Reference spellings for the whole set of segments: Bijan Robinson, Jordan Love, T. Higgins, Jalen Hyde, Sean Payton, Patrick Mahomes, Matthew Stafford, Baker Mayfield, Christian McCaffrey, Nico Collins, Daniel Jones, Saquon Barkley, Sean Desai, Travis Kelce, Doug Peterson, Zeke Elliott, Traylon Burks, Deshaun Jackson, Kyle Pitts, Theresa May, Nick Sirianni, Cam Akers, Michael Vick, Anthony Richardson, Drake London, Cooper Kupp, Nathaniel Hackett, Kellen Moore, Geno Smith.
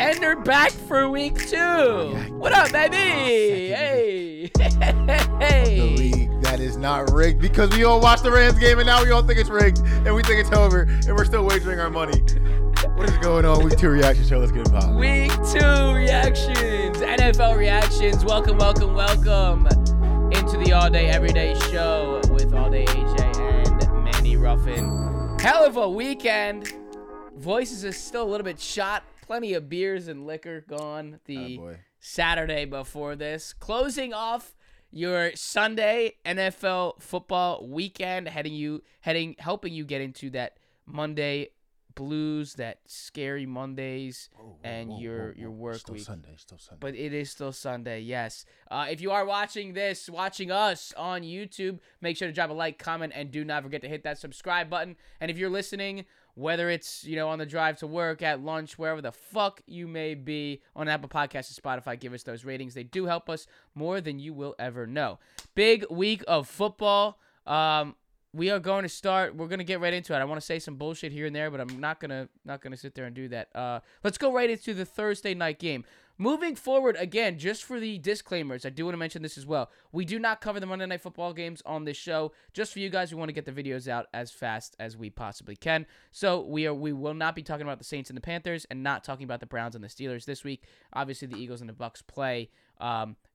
And they're back for week 2. What up, baby? Hey. Hey. The league that is not rigged, because we all watched the Rams game and now we all think it's rigged and we think it's over and we're still wagering our money. What is going on? Week 2 reaction show. Let's get it poppin'. Week 2 reactions. NFL reactions. Welcome, welcome, welcome into the All Day Everyday Show with All Day AJ and Manny Ruffin. Hell of a weekend. Voices is still a little bit shot. Plenty of beers and liquor gone the Saturday before this. Closing off your Sunday NFL football weekend, helping you get into that Monday blues, that scary Mondays, your work still week. Still Sunday. But it is still Sunday, yes. If you are watching us on YouTube, make sure to drop a like, comment, and do not forget to hit that subscribe button. And if you're listening, whether it's, on the drive to work, at lunch, wherever the fuck you may be, on Apple Podcasts and Spotify, give us those ratings. They do help us more than you will ever know. Big week of football. We're going to get right into it. I want to say some bullshit here and there, but I'm not going to sit there and do that. Let's go right into the Thursday night game. Moving forward, again, just for the disclaimers, I do want to mention this as well. We do not cover the Monday Night Football games on this show. Just for you guys, we want to get the videos out as fast as we possibly can. So we will not be talking about the Saints and the Panthers and not talking about the Browns and the Steelers this week. Obviously, the Eagles and the Bucks play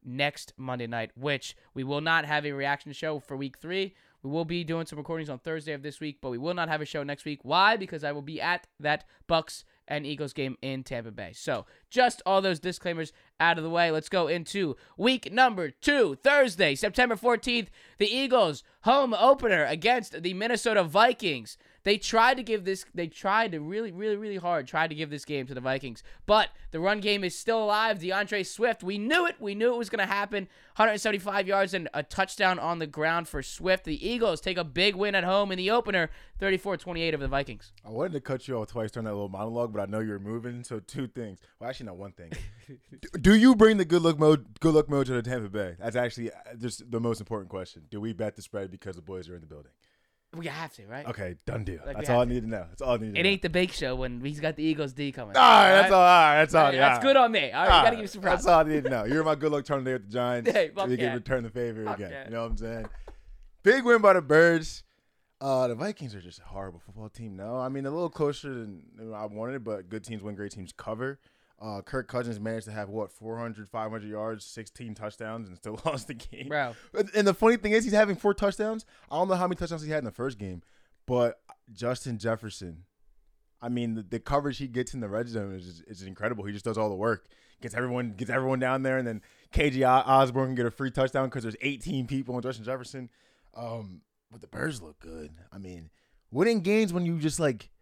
next Monday night, which we will not have a reaction show for week 3. We will be doing some recordings on Thursday of this week, but we will not have a show next week. Why? Because I will be at that Bucks and Eagles game in Tampa Bay. So just all those disclaimers out of the way. Let's go into week 2, Thursday, September 14th. The Eagles home opener against the Minnesota Vikings. They tried really, really hard to give this game to the Vikings, but the run game is still alive. DeAndre Swift, we knew it was going to happen. 175 yards and a touchdown on the ground for Swift. The Eagles take a big win at home in the opener, 34-28 over the Vikings. I wanted to cut you off twice during that little monologue, but I know you were moving, so two things. Well, actually, not one thing. Do you bring the good luck mode to Tampa Bay? That's actually just the most important question. Do we bet the spread because the boys are in the building? We have to, right? Okay, done deal. That's all I need to know. It ain't the bake show when he's got the Eagles D coming. All right, that's all. That's good on me. All right, you got to give me some props. That's all I need to know. You're my good luck turn today with the Giants. Hey, so you can return the favor again. Yeah. You know what I'm saying? Big win by the Birds. The Vikings are just a horrible football team now. I mean, a little closer than I wanted, but good teams win, great teams cover. Kirk Cousins managed to have, 500 yards, 16 touchdowns, and still lost the game. Bro. And the funny thing is he's having 4 touchdowns. I don't know how many touchdowns he had in the first game, but Justin Jefferson, I mean, the coverage he gets in the red zone is incredible. He just does all the work. Gets everyone down there, and then KJ Osborne can get a free touchdown because there's 18 people on Justin Jefferson. But the Bears look good. I mean, winning games when you just like –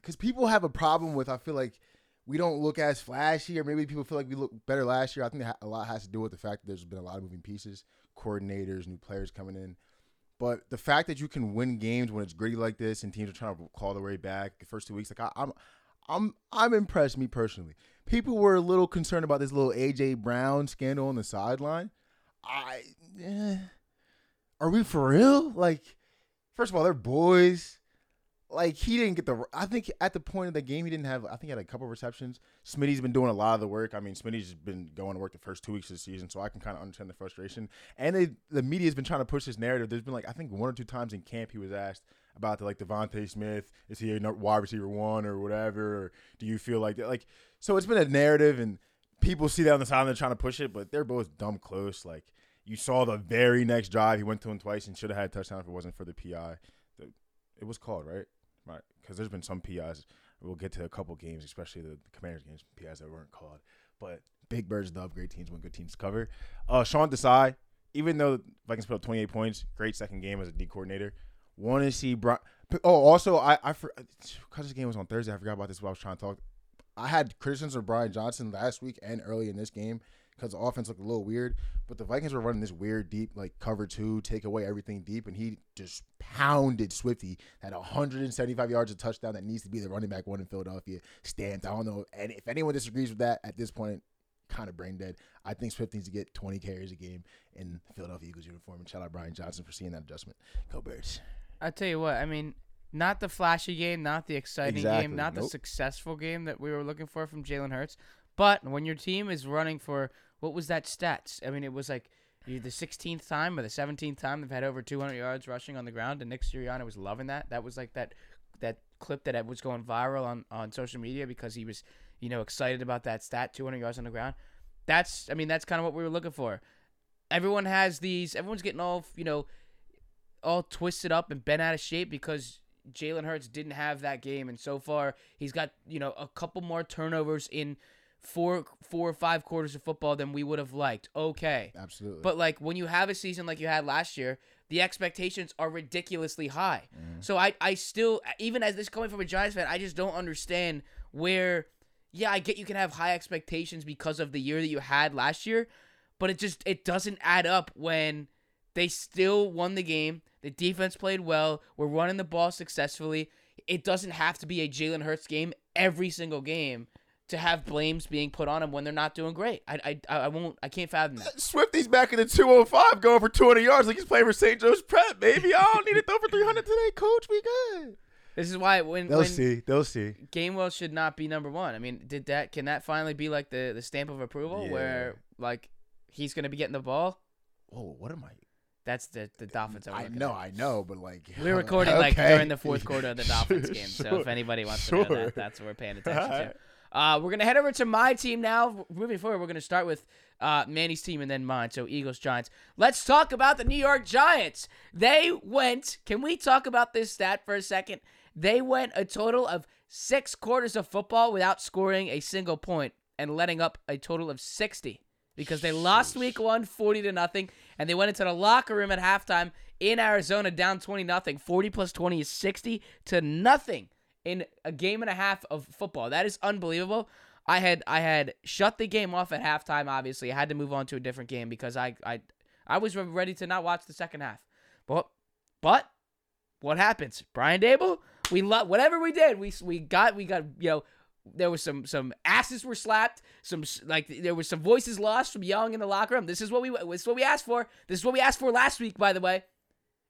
because people have a problem with, I feel like we don't look as flashy, or maybe people feel like we look better last year. I think a lot has to do with the fact that there's been a lot of moving pieces, coordinators, new players coming in. But the fact that you can win games when it's gritty like this and teams are trying to claw their way back the first 2 weeks, like I'm impressed, me personally. People were a little concerned about this little A.J. Brown scandal on the sideline. Are we for real? Like, first of all, they're boys. Like, he didn't get the – I think at the point of the game, he didn't have – I think he had a couple receptions. Smitty's been doing a lot of the work. I mean, Smitty's been going to work the first 2 weeks of the season, so I can kind of understand the frustration. And the media's been trying to push this narrative. There's been, like, I think 1 or 2 times in camp he was asked about, Devontae Smith, is he a wide receiver 1 or whatever? Or do you feel like that? Like, so it's been a narrative, and people see that on the sideline, they're trying to push it, but they're both dumb close. Like, you saw the very next drive. He went to him twice and should have had a touchdown if it wasn't for the PI. It was called, right? Right, because there's been some PIs. We'll get to a couple games, especially the Commanders games, PIs that weren't called. But big birds love great teams when good teams cover. Sean Desai, even though the Vikings put up 28 points, great second game as a D coordinator. Want to see Brian? Oh, also, because this game was on Thursday, I forgot about this. While I was trying to talk, I had criticisms of Brian Johnson last week and early in this game because the offense looked a little weird. But the Vikings were running this weird deep, cover 2, take away everything deep, and he just pounded Swifty at 175 yards of touchdown that needs to be the running back 1 in Philadelphia stance. I don't know, and if anyone disagrees with that at this point, kind of brain dead. I think Swift needs to get 20 carries a game in Philadelphia Eagles uniform, and shout out Brian Johnson for seeing that adjustment. Go Bears. I tell you what, I mean, Not the flashy game, not the exciting game, not the successful game that we were looking for from Jalen Hurts. But when your team is running for, what was that stats? I mean, it was like the 16th time or the 17th time they've had over 200 yards rushing on the ground, and Nick Sirianni was loving that. That was like that clip that was going viral on social media because he was, you know, excited about that stat, 200 yards on the ground. That's kind of what we were looking for. Everyone's getting all, you know, all twisted up and bent out of shape because Jalen Hurts didn't have that game, and so far he's got, you know, a couple more turnovers in four or five quarters of football than we would have liked. Okay. Absolutely. But like when you have a season like you had last year, the expectations are ridiculously high. Mm. So I still, even as this coming from a Giants fan, I just don't understand where, yeah, I get you can have high expectations because of the year that you had last year, but it doesn't add up when they still won the game. The defense played well. We're running the ball successfully. It doesn't have to be a Jalen Hurts game every single game to have blames being put on him when they're not doing great. I can't fathom that. Swifty's back in the 205 going for 200 yards like he's playing for St. Joe's Prep, baby. I don't need to throw for 300 today, coach. We good. This is why they'll see. Gainwell should not be number one. I mean, can that finally be like the stamp of approval where like he's going to be getting the ball? Whoa, what am I? That's the Dolphins. I know, but like we're recording like during the fourth quarter of the Dolphins game, so if anybody wants to know that, that's what we're paying attention to. We're gonna head over to my team now. Moving forward, we're gonna start with Manny's team and then mine. So Eagles, Giants. Let's talk about the New York Giants. They went. Can we talk about this stat for a second? They went a total of 6 quarters of football without scoring a single point and letting up a total of 60. Because they lost week one, 40-0, and they went into the locker room at halftime in Arizona down 20-0. 40 + 20 is 60-0 in a game and a half of football. That is unbelievable. I had shut the game off at halftime, obviously. I had to move on to a different game because I was ready to not watch the second half. But what happens? Brian Dable, we love whatever we did. We got, you know, there was some asses were slapped. There was some voices lost from Young in the locker room. This is what we asked for. This is what we asked for last week, by the way.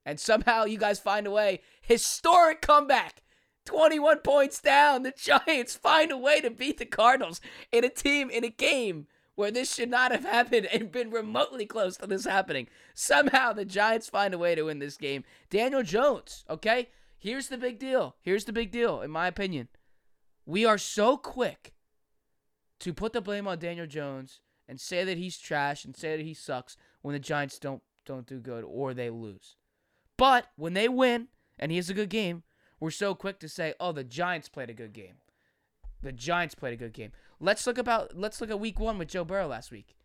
And somehow you guys find a way. Historic comeback. 21 points down. The Giants find a way to beat the Cardinals in a game where this should not have happened and been remotely close to this happening. Somehow the Giants find a way to win this game. Daniel Jones, okay? Here's the big deal, in my opinion. We are so quick to put the blame on Daniel Jones and say that he's trash and say that he sucks when the Giants don't do good or they lose. But when they win and he has a good game, we're so quick to say, "Oh, the Giants played a good game. The Giants played a good game." Let's look at week 1 with Joe Burrow last week.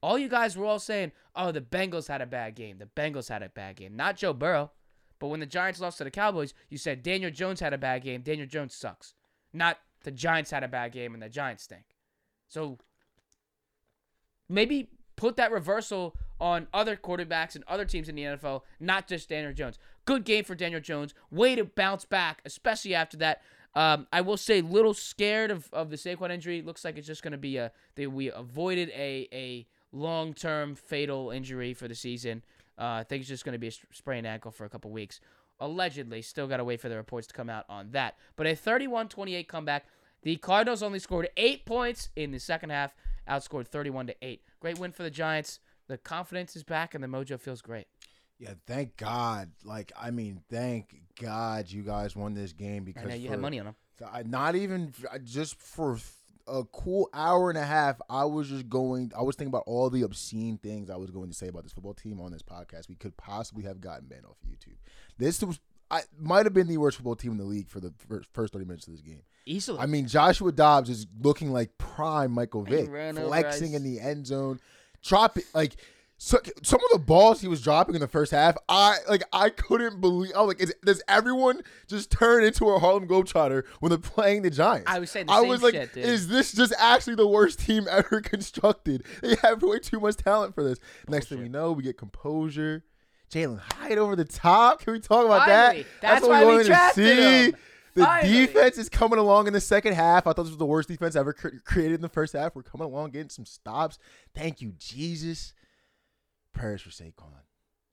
All you guys were all saying, "Oh, the Bengals had a bad game. The Bengals had a bad game." Not Joe Burrow, but when the Giants lost to the Cowboys, you said Daniel Jones had a bad game. Daniel Jones sucks. Not the Giants had a bad game and the Giants stink. So maybe put that reversal on other quarterbacks and other teams in the NFL, not just Daniel Jones. Good game for Daniel Jones. Way to bounce back, especially after that. I will say, little scared of the Saquon injury. Looks like it's just going to be we avoided a long-term fatal injury for the season. I think it's just going to be a sprained ankle for a couple weeks. Allegedly, still got to wait for the reports to come out on that. But a 31-28 comeback. The Cardinals only scored 8 points in the second half, outscored 31-8. Great win for the Giants. The confidence is back, and the mojo feels great. Yeah, thank God. Thank God you guys won this game because I know you had money on them. Not even just for a cool hour and a half, I was thinking about all the obscene things I was going to say about this football team on this podcast. We could possibly have gotten banned off of YouTube. I might have been the worst football team in the league for the first 30 minutes of this game. Easily. I mean, Joshua Dobbs is looking like prime Michael Vick, flexing in the end zone, dropping some of the balls he was dropping in the first half, I couldn't believe. I was like, does everyone just turn into a Harlem Globetrotter when they're playing the Giants? I was saying shit, dude. Is this just actually the worst team ever constructed? They have way too much talent for this. Bullshit. Next thing we know, we get composure. Jalen Hyde over the top. Can we talk about that? That's what we wanted to see. The defense is coming along in the second half. I thought this was the worst defense ever created in the first half. We're coming along, getting some stops. Thank you, Jesus. Prayers for Saquon.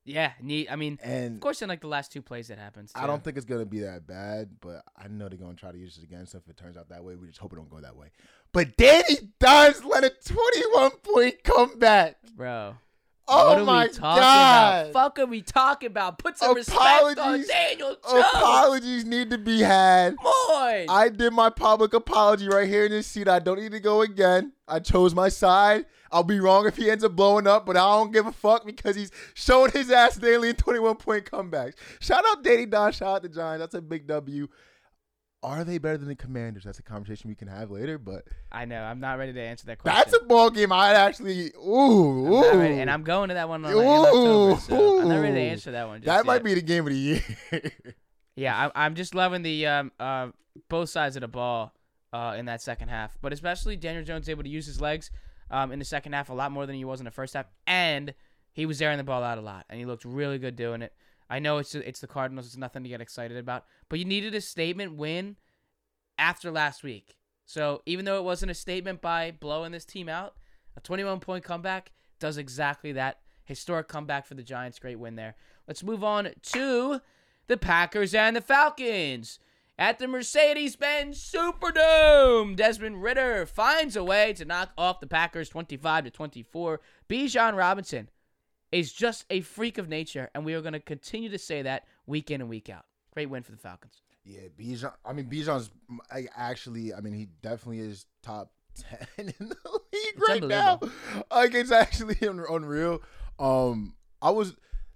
Yeah, neat. I mean, and of course, in like the last two plays that happens. Too. I don't think it's going to be that bad, but I know they're going to try to use it again. So if it turns out that way, we just hope it don't go that way. But Danny Dimes led a 21-point comeback. Bro. Oh, my God. What the fuck are we talking about? Put some respect on Daniel Jones. Apologies need to be had. Boy. I did my public apology right here in this seat. I don't need to go again. I chose my side. I'll be wrong if he ends up blowing up, but I don't give a fuck because he's showing his ass daily in 21-point comebacks. Shout out Danny Don. Shout out the Giants. That's a big W. Are they better than the Commanders? That's a conversation we can have later, but... I know. I'm not ready to answer that question. That's a ball game I'd actually... Ooh, ooh. And I'm going to that one in October, so I'm not ready to answer that one just yet. That might be the game of the year. Yeah, I'm just loving the both sides of the ball in that second half, but especially Daniel Jones able to use his legs in the second half a lot more than he was in the first half, and he was airing the ball out a lot, and he looked really good doing it. I know it's the Cardinals. It's nothing to get excited about. But you needed a statement win after last week. So even though it wasn't a statement by blowing this team out, a 21-point comeback does exactly that. Historic comeback for the Giants. Great win there. Let's move on to the Packers and the Falcons. At the Mercedes-Benz Superdome, Desmond Ridder finds a way to knock off the Packers 25-24. Bijan Robinson is just a freak of nature, and we are going to continue to say that week in and week out. Great win for the Falcons. Yeah, Bijan. I mean, Bijan's actually, I mean, he definitely is top 10 in the league right now. Like, it's actually unreal.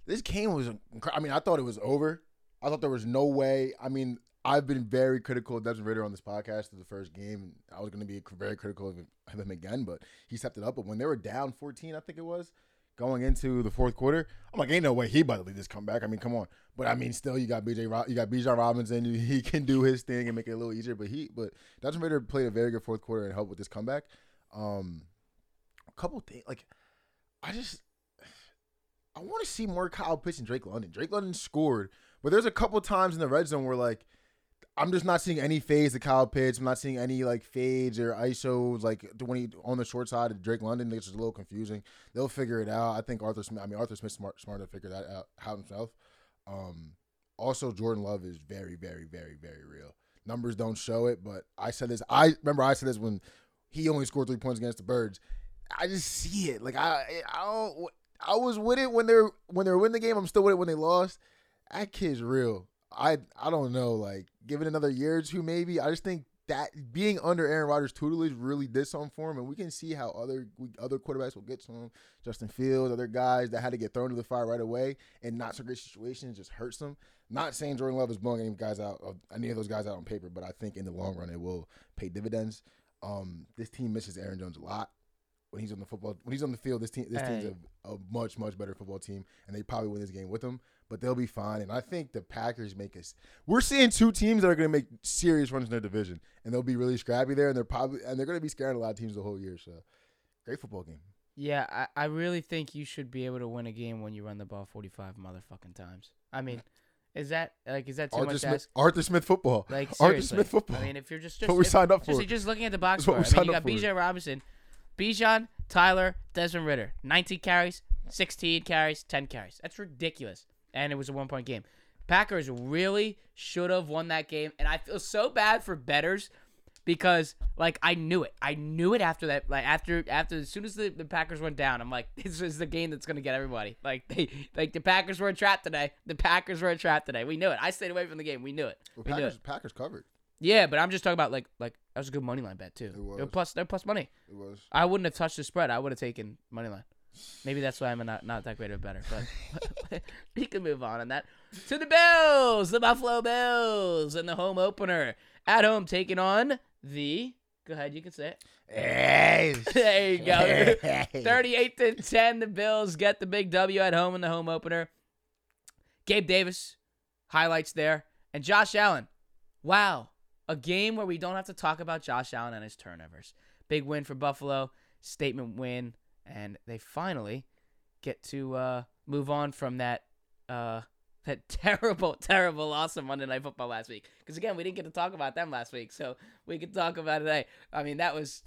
This game was, I mean, I thought it was over. I thought there was no way. I mean, I've been very critical of Desmond Ridder on this podcast through the first game. I was going to be very critical of him again, but he stepped it up. But when they were down 14, I think it was, going into the fourth quarter, I'm like, ain't no way he about to lead this comeback. I mean, come on. But I mean, still, you got Bijan Robinson. He can do his thing and make it a little easier. But Desmond Ridder played a very good fourth quarter and helped with this comeback. A couple things, like I want to see more Kyle Pitts and Drake London. Drake London scored, but there's a couple times in the red zone where like I'm just not seeing any fades to Kyle Pitts. I'm not seeing any like fades or ISOs like when he on the short side of Drake London. It's just a little confusing. They'll figure it out. I think Arthur Smith's smart to figure that out himself. Also, Jordan Love is very, very, very, very real. Numbers don't show it, but I said this. I remember I said this when he only scored 3 points against the Birds. I just see it. Like I don't. I was with it when they were winning the game. I'm still with it when they lost. That kid's real. I don't know, like, give it another year or two maybe. I just think that being under Aaron Rodgers' tutelage really did something for him, and we can see how other quarterbacks will get to him. Justin Fields, other guys that had to get thrown to the fire right away in not so great situations just hurts them. Not saying Jordan Love is blowing any of those guys out on paper, but I think in the long run it will pay dividends. This team misses Aaron Jones a lot. When he's on the field, this team's a much, much better football team, and they probably win this game with him. But they'll be fine, and I think the Packers make us. We're seeing two teams that are going to make serious runs in their division, and they'll be really scrappy there, and they're going to be scaring a lot of teams the whole year. So, great football game. Yeah, I really think you should be able to win a game when you run the ball 45 motherfucking times. I mean, is that too much to ask? Arthur Smith football. Like seriously, Arthur Smith football. I mean, if you're just looking at the box score, I mean, you got Bijan Robinson. Bijan, Tyler, Desmond Ridder. 19 carries, 16 carries, 10 carries. That's ridiculous. And it was a one-point game. Packers really should have won that game. And I feel so bad for bettors because, like, I knew it. I knew it after that. Like, as soon as the Packers went down, I'm like, this is the game that's going to get everybody. Like, the Packers were a trap today. We knew it. I stayed away from the game. We knew it. Well, Packers covered. Yeah, but I'm just talking about, like that was a good money line bet, too. It was. They're plus money. It was. I wouldn't have touched the spread. I would have taken money line. Maybe that's why I'm not that great of a better, but we can move on that. To the Bills, the Buffalo Bills, in the home opener. At home, taking on the... Go ahead, you can say it. Hey. There you go. 38-10, the Bills get the big W at home in the home opener. Gabe Davis, highlights there. And Josh Allen. Wow. A game where we don't have to talk about Josh Allen and his turnovers. Big win for Buffalo, statement win, and they finally get to move on from that terrible, terrible loss on Monday Night Football last week. Because again, we didn't get to talk about them last week, so we can talk about it today. I mean, that was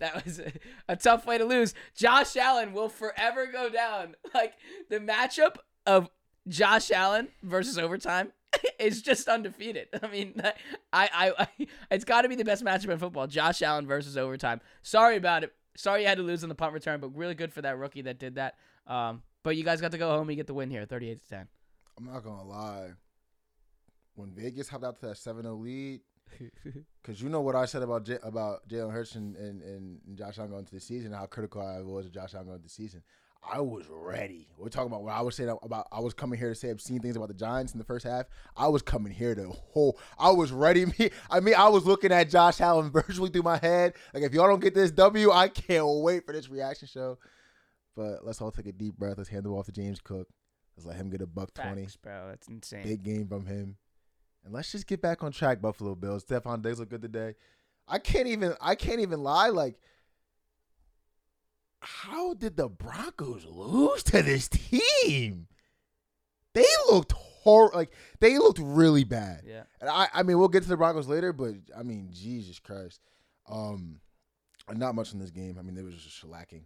a tough way to lose. Josh Allen will forever go down like the matchup of Josh Allen versus overtime is just undefeated. I mean, I it's got to be the best matchup in football. Josh Allen versus overtime. Sorry about it. Sorry you had to lose on the punt return, but really good for that rookie that did that. But you guys got to go home and get the win here, 38-10. I'm not going to lie. When Vegas hopped out to that 7-0 lead, because you know what I said about Jalen Hurts and Josh Allen going into the season, how critical I was of Josh Allen going into the season. I was ready. We're talking about what I was saying about. I was coming here to say obscene things about the Giants in the first half. I was coming here to I was ready. I mean, I was looking at Josh Allen virtually through my head. Like, if y'all don't get this W, I can't wait for this reaction show. But let's all take a deep breath. Let's hand the ball to James Cook. Let's let him get a buck 20. Bro, that's insane. Big game from him. And let's just get back on track, Buffalo Bills. Stephon Diggs looked good today. I can't even lie. Like, how did the Broncos lose to this team? They looked horrible. Like, they looked really bad. Yeah. And I mean, we'll get to the Broncos later, but I mean, Jesus Christ. Not much in this game. I mean, it was just shellacking.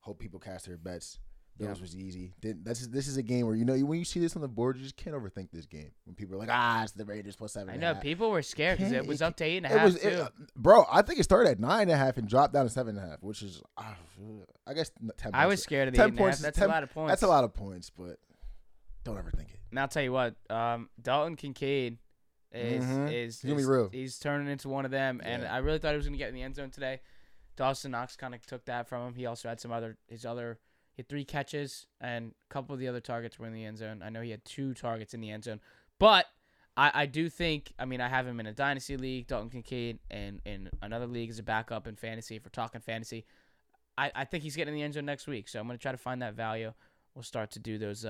Hope people cast their bets. Bills was easy. This is a game where, you know, when you see this on the board, you just can't overthink this game. When people are like, it's the Raiders plus 7.5. I know, people were scared because it was up to 8.5. Bro, I think it started at 9.5 and dropped down to 7.5, which is, I guess, 10 points. I was scared of the 8.5. That's a lot of points. That's a lot of points, but don't overthink it. And I'll tell you what, Dalton Kincaid he's turning into one of them, and I really thought he was going to get in the end zone today. Dawson Knox kind of took that from him. He also had he had 3 catches, and a couple of the other targets were in the end zone. I know he had 2 targets in the end zone. But I do think, I mean, I have him in a dynasty league, Dalton Kincaid, and in another league as a backup in fantasy, if we're talking fantasy. I think he's getting in the end zone next week, so I'm going to try to find that value. We'll start to do those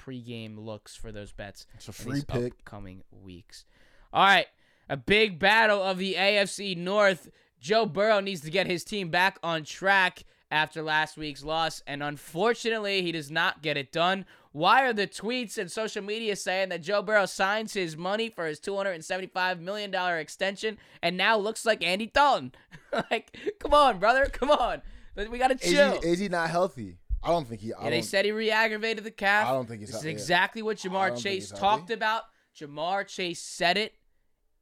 pregame looks for those bets. It's a free pick. Upcoming weeks. All right, a big battle of the AFC North. Joe Burrow needs to get his team back on track after last week's loss, and unfortunately, he does not get it done. Why are the tweets and social media saying that Joe Burrow signs his money for his $275 million extension and now looks like Andy Dalton? Like, come on, brother, come on. We got to chill. Is he not healthy? I don't think he... They said he re-aggravated the calf. I don't think he's healthy. This is exactly what Ja'Marr Chase talked about. Ja'Marr Chase said it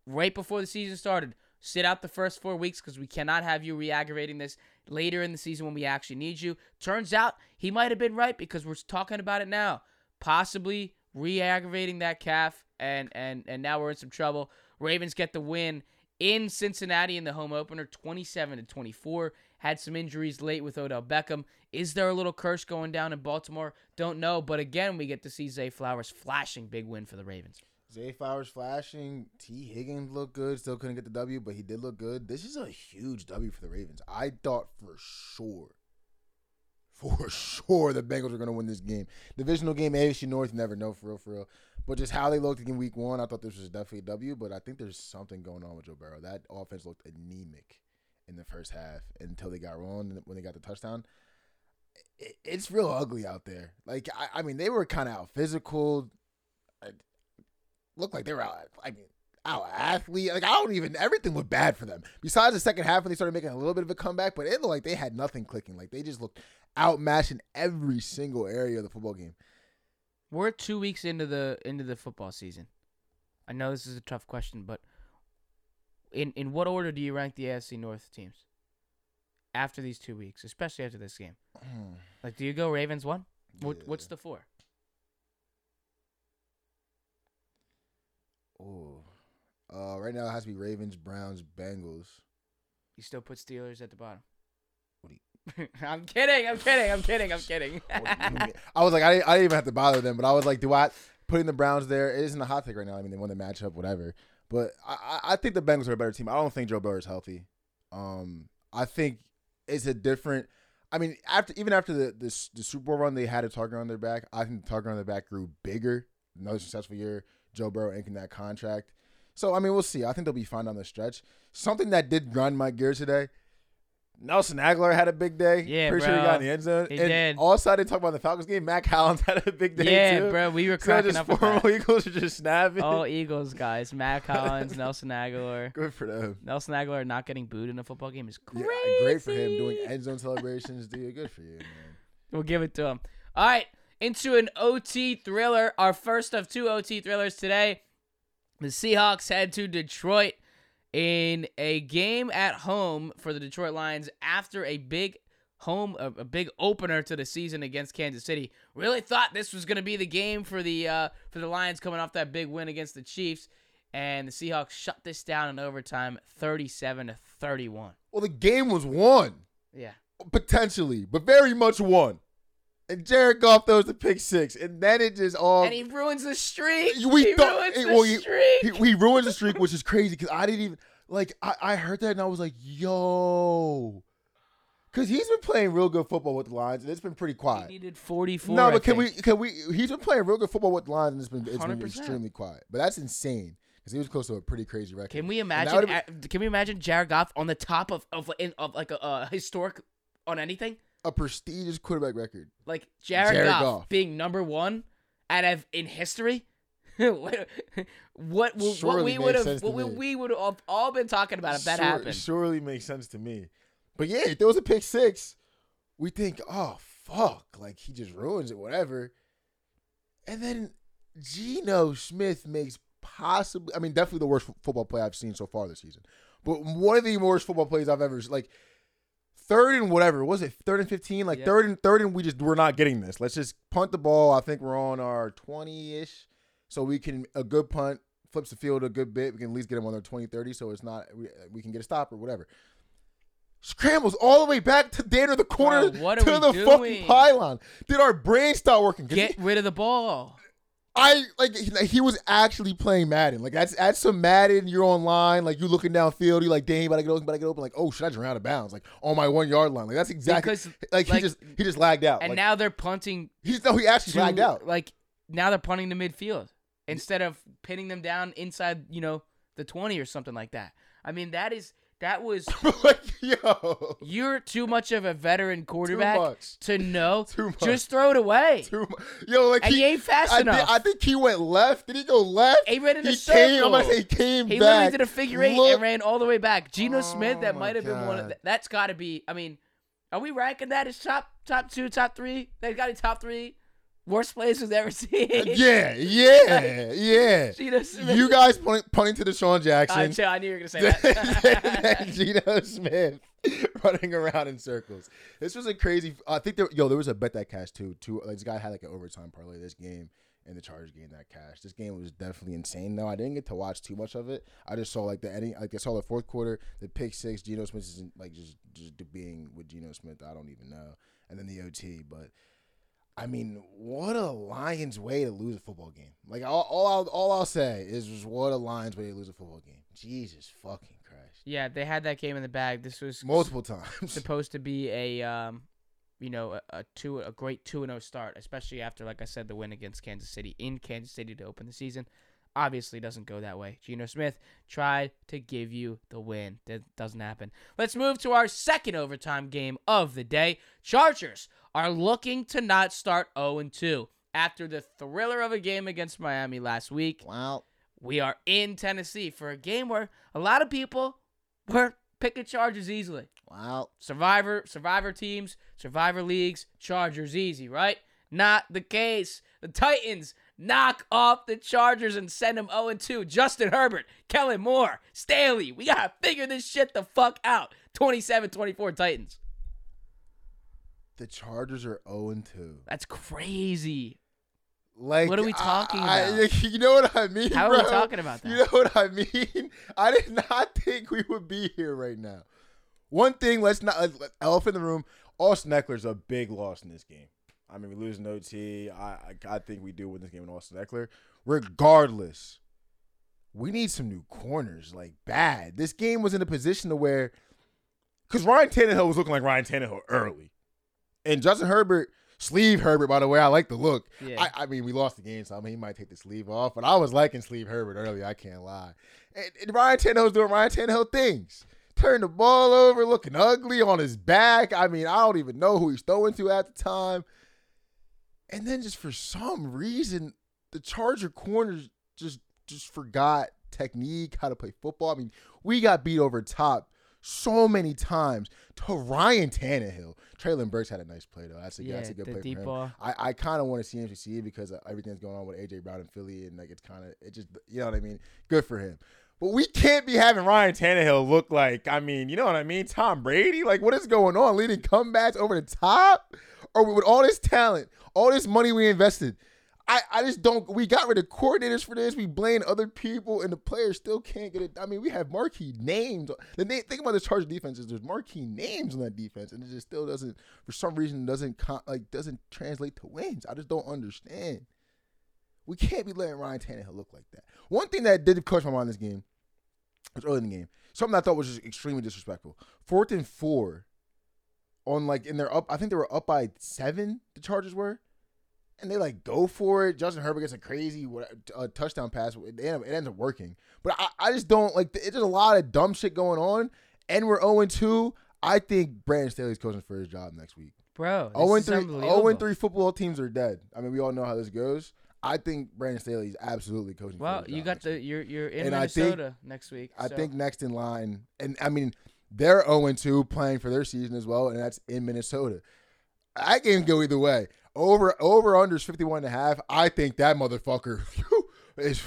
right before the season started. Sit out the first 4 weeks because we cannot have you re-aggravating this later in the season when we actually need you. Turns out he might have been right because we're talking about it now. Possibly re-aggravating that calf, and now we're in some trouble. Ravens get the win in Cincinnati in the home opener, 27-24. Had some injuries late with Odell Beckham. Is there a little curse going down in Baltimore? Don't know, but again, we get to see Zay Flowers flashing. Big win for the Ravens. Zay Flowers flashing. T. Higgins looked good. Still couldn't get the W, but he did look good. This is a huge W for the Ravens. I thought for sure the Bengals were going to win this game. Divisional game, AFC North, never know, for real. But just how they looked in week one, I thought this was definitely a W, but I think there's something going on with Joe Burrow. That offense looked anemic in the first half until they got rolling when they got the touchdown. It's real ugly out there. Like, I mean, they were kind of out physical. Looked like they were out. I mean, out athlete. Like, everything looked bad for them. Besides the second half when they started making a little bit of a comeback, but it looked like they had nothing clicking. Like, they just looked outmatched in every single area of the football game. We're 2 weeks into the football season. I know this is a tough question, but in what order do you rank the AFC North teams after these 2 weeks, especially after this game? Like, do you go Ravens 1? Yeah. What's the 4? Right now it has to be Ravens, Browns, Bengals. You still put Steelers at the bottom. What do you... I'm kidding. I was like, I didn't even have to bother them, but I was like, do I put in the Browns there? It isn't a hot take right now. I mean, they won the matchup, whatever. But I think the Bengals are a better team. I don't think Joe Burrow is healthy. I think it's a different. I mean, after the Super Bowl run, they had a target on their back. I think the target on their back grew bigger. Another successful year. Joe Burrow inking that contract. So, I mean, we'll see. I think they'll be fine on the stretch. Something that did grind my gear today, Nelson Agholor had a big day. Yeah, Pretty sure he got in the end zone. He did. Also, I didn't talk about the Falcons game. Mack Hollins had a big day, too. Yeah, bro, we were cracking up with that. Eagles are just snapping. All Eagles, guys. Mack Hollins, Nelson Agholor. Good for them. Nelson Agholor not getting booed in a football game is crazy. Yeah, great for him doing end zone celebrations, dude. Good for you, man. We'll give it to him. All right. into an OT thriller, our first of two OT thrillers today. The Seahawks head to Detroit in a game at home for the Detroit Lions after a big opener to the season against Kansas City. Really thought this was going to be the game for the Lions coming off that big win against the Chiefs, and the Seahawks shut this down in overtime, 37-31. Well, the game was won. Yeah. Potentially, but very much won. And Jared Goff throws the pick six, and then it just all... And he ruins the streak. He ruins the streak, which is crazy, because I didn't even... Like, I heard that, and I was like, yo... Because he's been playing real good football with the Lions, and it's been pretty quiet. He needed 44. No, but he's been playing real good football with the Lions, and it's been extremely quiet. But that's insane, because he was close to a pretty crazy record. Can we imagine? Can we imagine Jared Goff on the top of like a historic on anything? A prestigious quarterback record, like Jared Goff being number one in history. what we would have all been talking about if that happened. Surely makes sense to me. But yeah, if there was a pick six, we think, oh, fuck. Like, he just ruins it, whatever. And then Geno Smith makes definitely the worst football play I've seen so far this season. But one of the worst football plays I've ever seen. Like, third and whatever. Was it third and 15? Like, yeah. third and we're not getting this. Let's just punt the ball. I think we're on our 20-ish. So a good punt flips the field a good bit. We can at least get them on their 20, 30. So it's not, we can get a stop or whatever. Scrambles all the way back to the end of the corner to the fucking pylon. Did our brain stop working? Get rid of the ball. He was actually playing Madden. Like, that's some Madden. You're online. Like, you looking downfield. You're like, dang, about to get open. Like, oh, should I just run out of bounds? Like, on my 1 yard line. Like, that's exactly he just lagged out. And like, now they're punting. He actually lagged out. Like, now they're punting to midfield instead of pinning them down inside, the 20 or something like that. I mean, that was like, yo. You're too much of a veteran quarterback to know. Just throw it away. Yo, like, and he ain't fast enough. I think he went left. Did he go left? He ran in a circle. I'm gonna say came back. He literally did a figure eight and ran all the way back. Geno Smith, that might have been one of. That's got to be. I mean, are we ranking that as top 2, top 3? They got in top 3. Worst plays we've ever seen. Yeah. Geno Smith. You guys punting to Deshaun Jackson. I knew you were going to say that. Geno Smith running around in circles. This was a crazy. I think there was a bet that cashed too. This guy had like an overtime parlay this game and the Chargers game that cashed. This game was definitely insane. No, I didn't get to watch too much of it. I just saw like the ending. Like I saw the fourth quarter, the pick six. Geno Smith isn't like just being with Geno Smith. I don't even know. And then the OT, but. I mean, what a Lions way to lose a football game. Like, all I'll say is just what a Lions way to lose a football game. Jesus fucking Christ. Yeah, they had that game in the bag. This was multiple times supposed to be a great 2-0 start, especially after, like I said, the win against Kansas City in Kansas City to open the season. Obviously doesn't go that way. Geno Smith tried to give you the win. That doesn't happen. Let's move to our second overtime game of the day. Chargers are looking to not start 0-2 after the thriller of a game against Miami last week. Wow. We are in Tennessee for a game where a lot of people were picking Chargers easily. Wow. Survivor teams, Survivor leagues, Chargers easy, right? Not the case. The Titans knock off the Chargers and send them 0-2. Justin Herbert, Kellen Moore, Staley. We got to figure this shit the fuck out. 27-24 Titans. The Chargers are 0-2. That's crazy. Like, what are we talking about? You know what I mean, How bro? Are we talking about that? You know what I mean? I did not think we would be here right now. One thing, let's not elephant in the room. Austin Eckler's a big loss in this game. I mean, we lose an OT. I think we do win this game in Austin Eckler. Regardless, we need some new corners, like bad. This game was in a position to where, because Ryan Tannehill was looking like Ryan Tannehill early. And Justin Herbert, Sleeve Herbert, by the way, I like the look. Yeah. I mean, we lost the game, so I mean, he might take the sleeve off. But I was liking Sleeve Herbert early, I can't lie. And Ryan Tannehill's doing Ryan Tannehill things. Turn the ball over, looking ugly on his back. I mean, I don't even know who he's throwing to at the time. And then just for some reason, the Charger corners just forgot technique, how to play football. I mean, we got beat over top so many times to Ryan Tannehill. Traylon Burks had a nice play, though. That's a good play for him. I kind of want to see him succeed because everything's going on with A.J. Brown in Philly, and like it's just, you know what I mean? Good for him. But we can't be having Ryan Tannehill look like, I mean, you know what I mean? Tom Brady? Like, what is going on? Leading comebacks over the top? Or with all this talent, all this money we invested, I just don't. We got rid of coordinators for this. We blame other people, and the players still can't get it. I mean, we have marquee names. The thing about the Chargers defense is there's marquee names on that defense, and it just still doesn't, for some reason, doesn't translate to wins. I just don't understand. We can't be letting Ryan Tannehill look like that. One thing that did cross my mind this game was early in the game. Something I thought was just extremely disrespectful. 4th and 4, on like, and they're up. I think they were up by 7. The Chargers were. And they, like, go for it. Justin Herbert gets a crazy touchdown pass. It ends up working. But I just don't, like, there's a lot of dumb shit going on. And we're 0-2. I think Brandon Staley's coaching for his job next week. Bro, 0-3 football teams are dead. I mean, we all know how this goes. I think Brandon Staley's absolutely coaching for his job. Well, you got you're in and Minnesota next week. So. I think next in line. And, I mean, they're 0-2 playing for their season as well, and that's in Minnesota. I can go either way. Over under is 51.5. I think that motherfucker is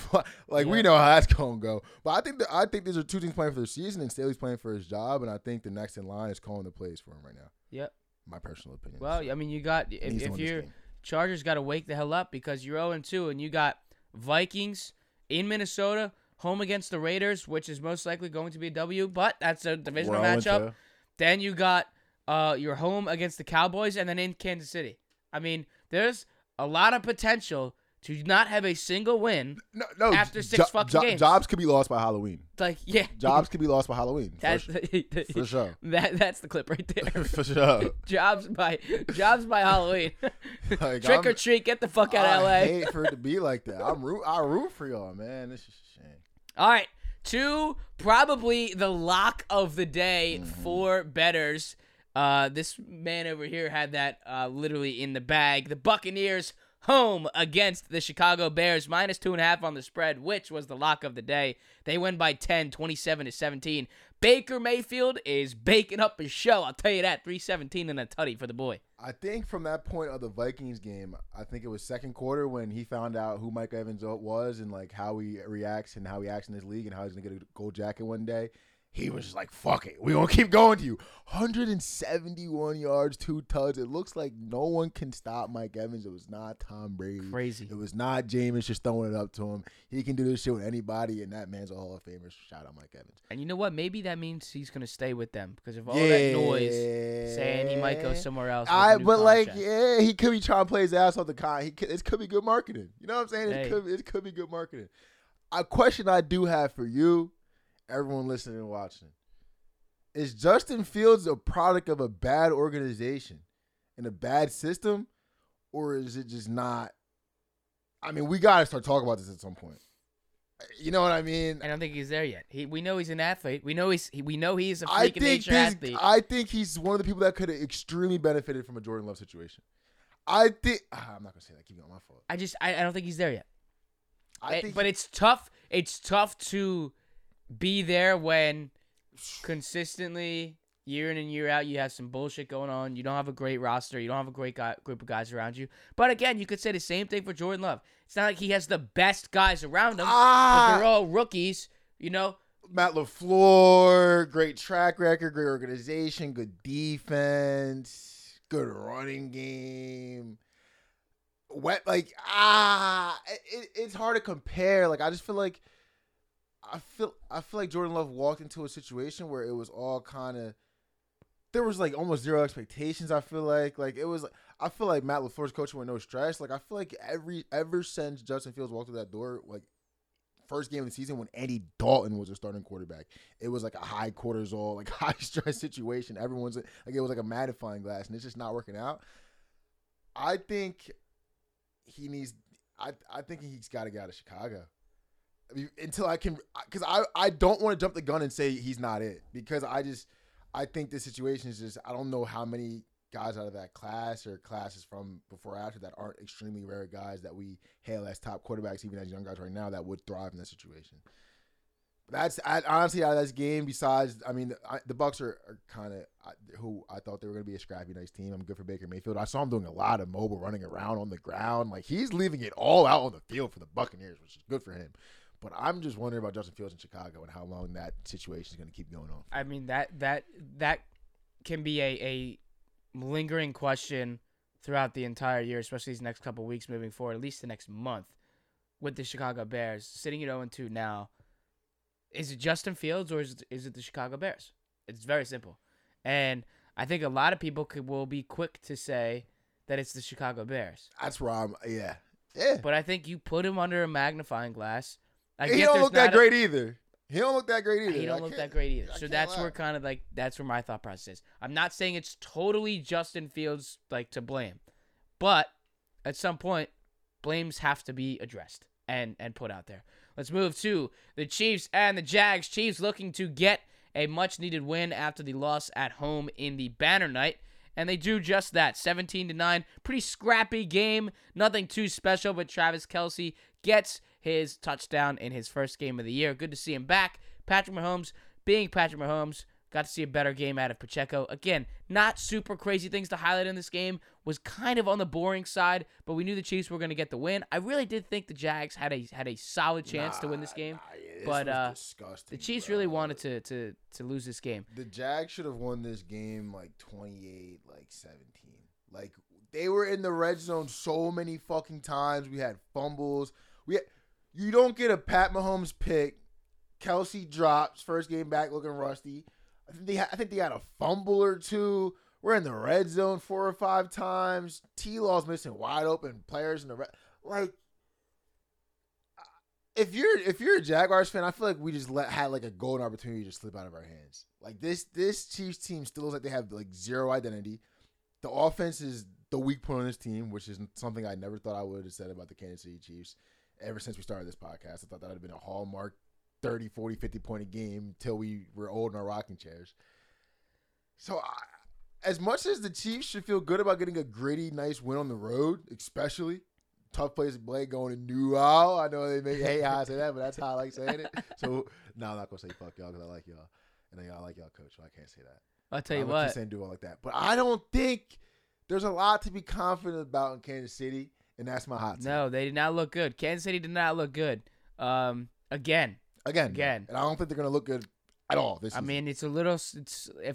like, yeah. We know how that's gonna go. But I think these are two teams playing for their season, and Staley's playing for his job, and I think the next in line is calling the plays for him right now. Yep. My personal opinion. Well, I mean, you got if your Chargers got to wake the hell up because you're 0-2, and you got Vikings in Minnesota, home against the Raiders, which is most likely going to be a W, but that's a divisional matchup. Then you got your home against the Cowboys, and then in Kansas City. I mean, there's a lot of potential to not have a single win after six fucking games. Jobs could be lost by Halloween. Like, yeah. Jobs could be lost by Halloween. For sure. That's the clip right there. For sure. Jobs by Halloween. Like, trick or treat, get the fuck out of LA. I hate for it to be like that. I root for y'all, man. This is a shame. All right. To probably the lock of the day for bettors. This man over here had that literally in the bag. The Buccaneers home against the Chicago Bears, -2.5 on the spread, which was the lock of the day. They win by 10, 27-17. Baker Mayfield is baking up his show. I'll tell you that. 317 and a tutty for the boy. I think from that point of the Vikings game, I think it was second quarter when he found out who Mike Evans was and like how he reacts and how he acts in this league and how he's going to get a gold jacket one day. He was just like, fuck it. We're going to keep going to you. 171 yards, 2 tugs. It looks like no one can stop Mike Evans. It was not Tom Brady. Crazy. It was not Jameis just throwing it up to him. He can do this shit with anybody, and that man's a Hall of Famer. Shout out Mike Evans. And you know what? Maybe that means he's going to stay with them because of all that noise saying he might go somewhere else. He could be trying to play his ass off the con. It could be good marketing. You know what I'm saying? Hey. It could be good marketing. A question I do have for you. Everyone listening and watching. Is Justin Fields a product of a bad organization and a bad system, or is it just not? I mean, we got to start talking about this at some point. You know what I mean? I don't think he's there yet. We know he's an athlete. We know he's a freaking nature athlete. I think he's one of the people that could have extremely benefited from a Jordan Love situation. I'm not going to say that. Keep going. My fault. I don't think he's there yet. It's tough. It's tough to be there when consistently year in and year out you have some bullshit going on. You don't have a great roster. You don't have a great group of guys around you. But again, you could say the same thing for Jordan Love. It's not like he has the best guys around him. But they're all rookies, you know. Matt LaFleur, great track record, great organization, good defense, good running game. It's hard to compare. Like, I just feel like I feel like Jordan Love walked into a situation where it was all kind of, there was like almost zero expectations. I feel like it was. I feel like Matt LaFleur's coaching with no stress. Like I feel like ever since Justin Fields walked through that door, like first game of the season when Andy Dalton was a starting quarterback, it was like a high cortisol, like high stress situation. Everyone's like it was like a magnifying glass, and it's just not working out. I think he needs. I think he's got to get out of Chicago. Until I can, because I don't want to jump the gun and say he's not it, because I think this situation is just, I don't know how many guys out of that class or classes from before or after that aren't extremely rare guys that we hail as top quarterbacks, even as young guys right now, that would thrive in that situation. That's honestly out of this game. Besides, I mean, the Bucs are kind of who I thought they were going to be a scrappy, nice team. I'm good for Baker Mayfield. I saw him doing a lot of mobile running around on the ground. Like, he's leaving it all out on the field for the Buccaneers, which is good for him. But I'm just wondering about Justin Fields in Chicago and how long that situation is going to keep going on. I mean, that can be a lingering question throughout the entire year, especially these next couple of weeks moving forward, at least the next month, with the Chicago Bears sitting at 0-2 now. Is it Justin Fields or is it the Chicago Bears? It's very simple. And I think a lot of people will be quick to say that it's the Chicago Bears. That's where I'm, yeah. But I think you put him under a magnifying glass. He don't look that great either. He don't look that great either. So that's where kind of like, that's where my thought process is. I'm not saying it's totally Justin Fields like to blame, but at some point, blames have to be addressed and put out there. Let's move to the Chiefs and the Jags. Chiefs looking to get a much-needed win after the loss at home in the Banner Night, and they do just that. 17-9, pretty scrappy game, nothing too special, but Travis Kelce gets his touchdown in his first game of the year. Good to see him back. Patrick Mahomes being Patrick Mahomes, got to see a better game out of Pacheco. Again, not super crazy things to highlight in this game. Was kind of on the boring side, but we knew the Chiefs were going to get the win. I really did think the Jags had a solid chance to win this game, the Chiefs really wanted to lose this game. The Jags should have won this game like 28, like 17. Like, they were in the red zone so many fucking times. We had fumbles. You don't get a Pat Mahomes pick. Kelce drops, first game back looking rusty. I think they had a fumble or two. We're in the red zone 4 or 5 times. T-Law's missing wide open players in the red. Like, if you're a Jaguars fan, I feel like we just had like a golden opportunity to slip out of our hands. Like, this Chiefs team still looks like they have like zero identity. The offense is the weak point on this team, which is something I never thought I would have said about the Kansas City Chiefs. Ever since we started this podcast, I thought that would have been a hallmark 30, 40, 50 point a game till we were old in our rocking chairs. So as much as the Chiefs should feel good about getting a gritty, nice win on the road, especially tough place to play going to Newell. I know they may hate how I say that, but that's how I like saying it. So no, I'm not going to say fuck y'all because I like y'all. And I like y'all, coach, so I can't say that. I'll tell you what. I'm not saying Newell like that. But I don't think there's a lot to be confident about in Kansas City, and that's my hot take. No, they did not look good. Kansas City did not look good. Again. And I don't think they're going to look good at all this season. I mean, if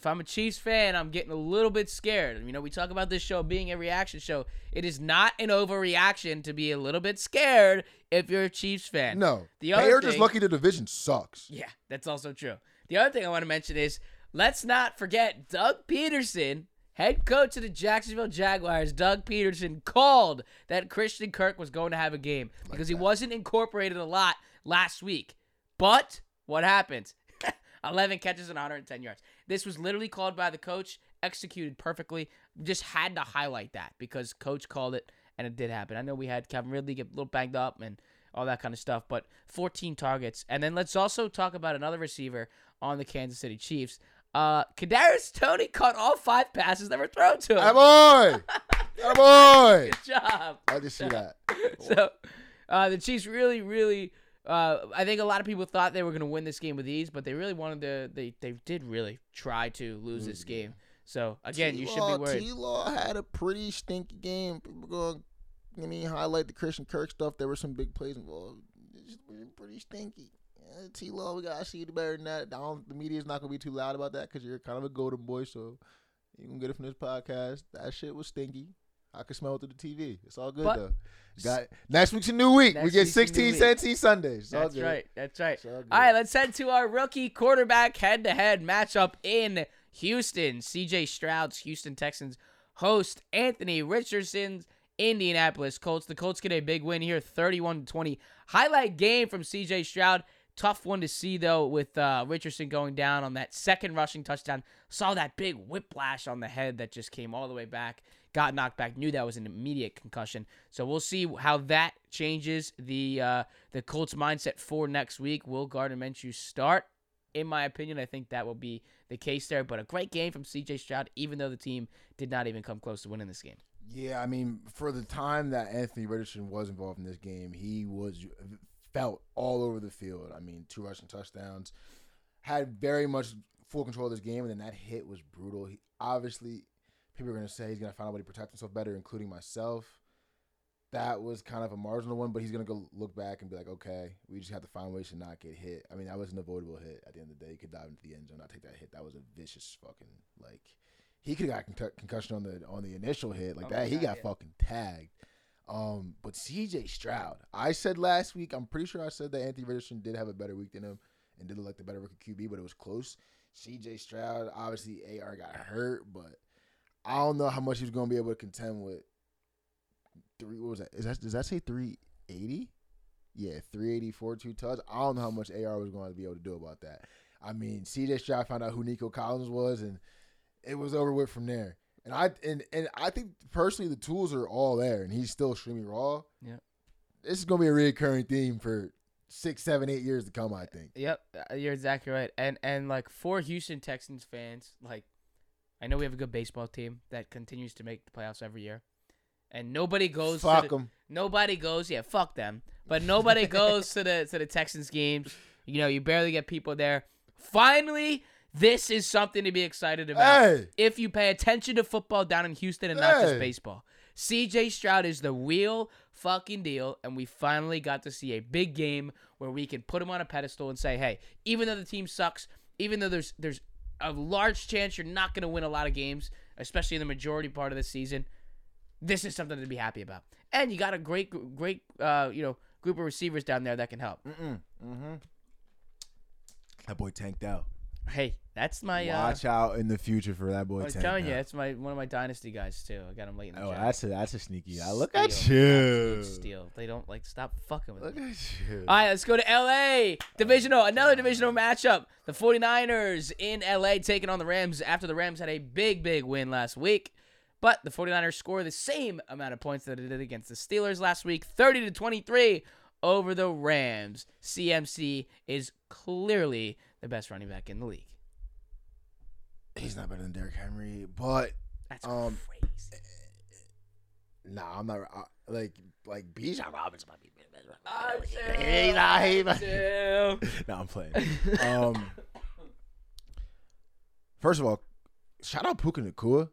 I'm a Chiefs fan, I'm getting a little bit scared. You know, we talk about this show being a reaction show. It is not an overreaction to be a little bit scared if you're a Chiefs fan. No. They are just lucky the division sucks. Yeah, that's also true. The other thing I want to mention is, let's not forget Doug Peterson, head coach of the Jacksonville Jaguars. Doug Peterson called that Christian Kirk was going to have a game because he wasn't incorporated a lot last week. But what happened? 11 catches and 110 yards. This was literally called by the coach, executed perfectly. Just had to highlight that because coach called it, and it did happen. I know we had Calvin Ridley get a little banged up and all that kind of stuff, but 14 targets. And then let's also talk about another receiver on the Kansas City Chiefs. Kadarius Toney caught all 5 passes that were thrown to him. Attaboy! Good job. I just see that. So the Chiefs really, really... I think a lot of people thought they were going to win this game with ease, but they really wanted to. They did really try to lose this game. So again, you should be worried. T-Law had a pretty stinky game. People going, highlight the Christian Kirk stuff. There were some big plays involved. It's pretty stinky. Yeah, T-Law, we gotta see you better than that. The media's not gonna be too loud about that because you're kind of a golden boy, so you can get it from this podcast. That shit was stinky. I can smell it through the TV. It's all good, though. Got it. Next week's a new week. We get 16 cents each Sunday. That's right. All right, let's head to our rookie quarterback head-to-head matchup in Houston. CJ Stroud's Houston Texans host Anthony Richardson's Indianapolis Colts. The Colts get a big win here, 31-20. Highlight game from CJ Stroud. Tough one to see, though, with Richardson going down on that second rushing touchdown. Saw that big whiplash on the head that just came all the way back. Got knocked back. Knew that was an immediate concussion. So we'll see how that changes the Colts' mindset for next week. Will Gardner Minshew start? In my opinion, I think that will be the case there. But a great game from C.J. Stroud, even though the team did not even come close to winning this game. Yeah, I mean, for the time that Anthony Richardson was involved in this game, he was felt all over the field. I mean, 2 rushing touchdowns. Had very much full control of this game, and then that hit was brutal. He, obviously, people are going to say he's going to find out a way to protect himself better, including myself. That was kind of a marginal one, but he's going to go look back and be like, okay, we just have to find ways to not get hit. I mean, that was an avoidable hit at the end of the day. He could dive into the end zone, not take that hit. That was a vicious fucking, like, he could have got concussion on the initial hit. Like, that, he got fucking tagged. But CJ Stroud, I said last week, I'm pretty sure I said that Anthony Richardson did have a better week than him and did look like the better rookie QB, but it was close. CJ Stroud, obviously, AR got hurt, but I don't know how much he's going to be able to contend with. What was that? Does that say 380? Yeah, 384, 2 touchdowns. I don't know how much AR was going to be able to do about that. I mean, CJ Stroud found out who Nico Collins was, and it was over with from there. And I think personally the tools are all there, and he's still extremely raw. Yeah, this is going to be a reoccurring theme for 6, 7, 8 years to come, I think. Yep, you're exactly right. And like for Houston Texans fans, like I know we have a good baseball team that continues to make the playoffs every year. And nobody goes. Fuck them. Nobody goes. Yeah, fuck them. But nobody goes to the Texans games. You know, you barely get people there. Finally, this is something to be excited about. Hey. If you pay attention to football down in Houston and not just baseball. CJ Stroud is the real fucking deal, and we finally got to see a big game where we can put him on a pedestal and say, hey, even though the team sucks, even though there's a large chance you're not going to win a lot of games, especially in the majority part of the season, this is something to be happy about. And you got a great group of receivers down there that can help. That boy tanked out. Hey, that's my watch out in the future for that boy. I'm telling you, it's one of my dynasty guys too. I got him late in the draft. Oh, that's a sneaky. I look at you. Steal. They don't stop fucking with me. Look at you. All right, let's go to LA. Another divisional matchup. The 49ers in LA taking on the Rams after the Rams had a big win last week. But the 49ers score the same amount of points that they did against the Steelers last week, 30-23 over the Rams. CMC is clearly the best running back in the league. He's not better than Derrick Henry, but that's crazy. Nah, I'm not like Bijan Robinson might be better. No, I'm playing. First of all, shout out Puka Nacua.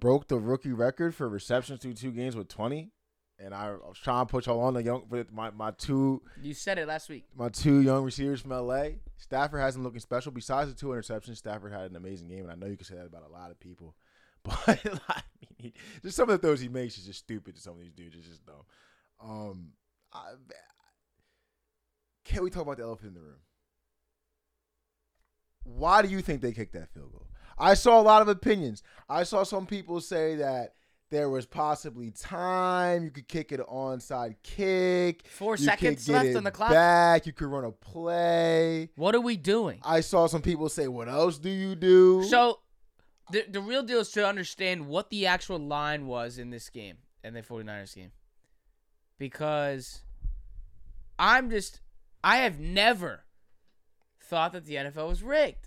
Broke the rookie record for receptions through 2 games with 20, and I was trying to put y'all on the young with my 2. You said it last week. My 2 young receivers from LA. Stafford hasn't looking special. Besides the 2 interceptions, Stafford had an amazing game, and I know you can say that about a lot of people, but I mean, just some of the throws he makes is just stupid. To some of these dudes, it's just dumb. Can we talk about the elephant in the room? Why do you think they kicked that field goal? I saw a lot of opinions. I saw some people say that there was possibly time. You could kick it an onside kick. 4 seconds left on the clock. You could run a play. What are we doing? I saw some people say, what else do you do? So the real deal is to understand what the actual line was in this game, in the 49ers game. Because I have never thought that the NFL was rigged.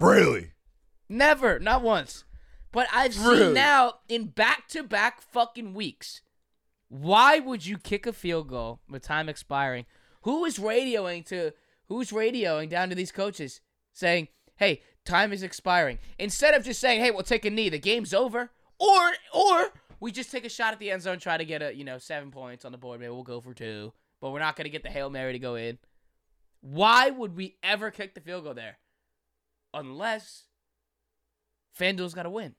Really? Never. Not once. But I've seen now in back-to-back fucking weeks. Why would you kick a field goal with time expiring? Who's radioing down to these coaches saying, hey, time is expiring? Instead of just saying, hey, we'll take a knee. The game's over. Or we just take a shot at the end zone, try to get 7 points on the board. Maybe we'll go for 2. But we're not going to get the Hail Mary to go in. Why would we ever kick the field goal there? Unless FanDuel's got to win.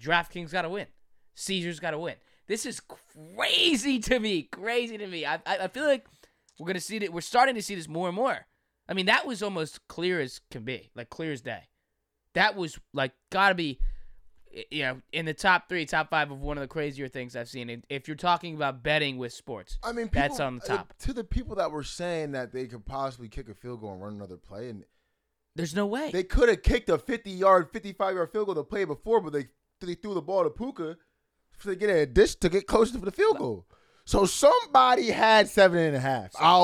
DraftKings got to win. Caesars got to win. This is crazy to me. I feel like we're going to see that. We're starting to see this more and more. I mean, that was almost clear as can be. Like, clear as day. That was, got to be, in the top 3, top 5 of one of the crazier things I've seen. And if you're talking about betting with sports, I mean, that's on the top. To the people that were saying that they could possibly kick a field goal and run another play, and there's no way. They could have kicked a 50-yard, 55-yard field goal to play before, but they threw the ball to Puka to get a dish to get closer to the field goal. So somebody had 7.5. I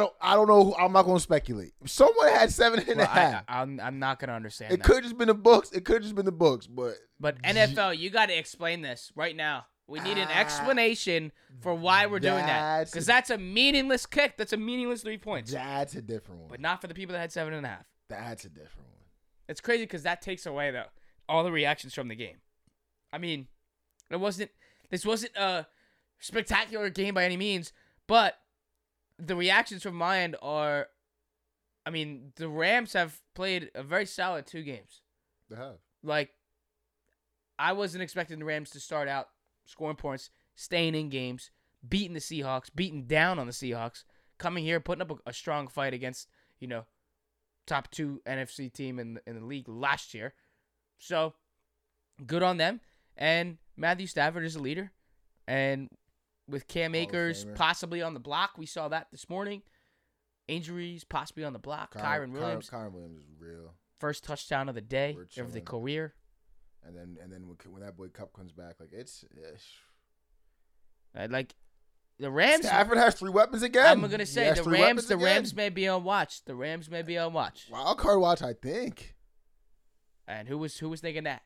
don't know who. I'm not going to speculate. Someone had 7.5. I'm not going to understand that. It could have just been the books. But NFL, you got to explain this right now. We need an explanation for why we're doing that. Because that's a meaningless kick. That's a meaningless 3 points. That's a different one. But not for the people that had 7.5. That's a different one. It's crazy because that takes away, though, all the reactions from the game. I mean, this wasn't a spectacular game by any means, but the reactions from my end are, I mean, the Rams have played a very solid 2 games. They have. Like, I wasn't expecting the Rams to start out scoring points, staying in games, beating the Seahawks, beating down on the Seahawks, coming here, putting up a strong fight against, you know, top 2 NFC team in the league last year. So, good on them. And Matthew Stafford is a leader. And with Cam Akers possibly on the block, we saw that this morning. Injuries possibly on the block. Kyren Williams is real. First touchdown of the day of the career. And then when that boy Kupp comes back, like like the Rams. Stafford has 3 weapons again. I'm gonna say the Rams may be on watch. The Rams may be on watch. Wild card watch, I think. And who was thinking that?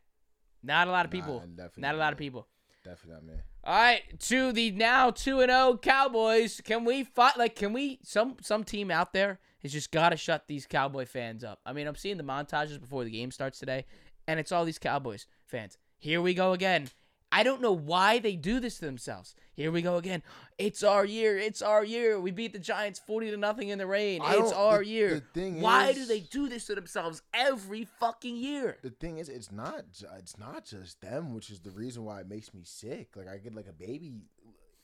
Not a lot of people. Not a lot of people. Definitely not me. All right, to the now 2-0 Cowboys. Can we fight? Like, can we? Some team out there has just got to shut these Cowboy fans up. I mean, I'm seeing the montages before the game starts today, and it's all these Cowboys fans. Here we go again. I don't know why they do this to themselves. Here we go again. It's our year. It's our year. We beat the Giants 40-0 in the rain. It's our year. Why do they do this to themselves every fucking year? The thing is, it's not just them, which is the reason why it makes me sick. Like, I get like a baby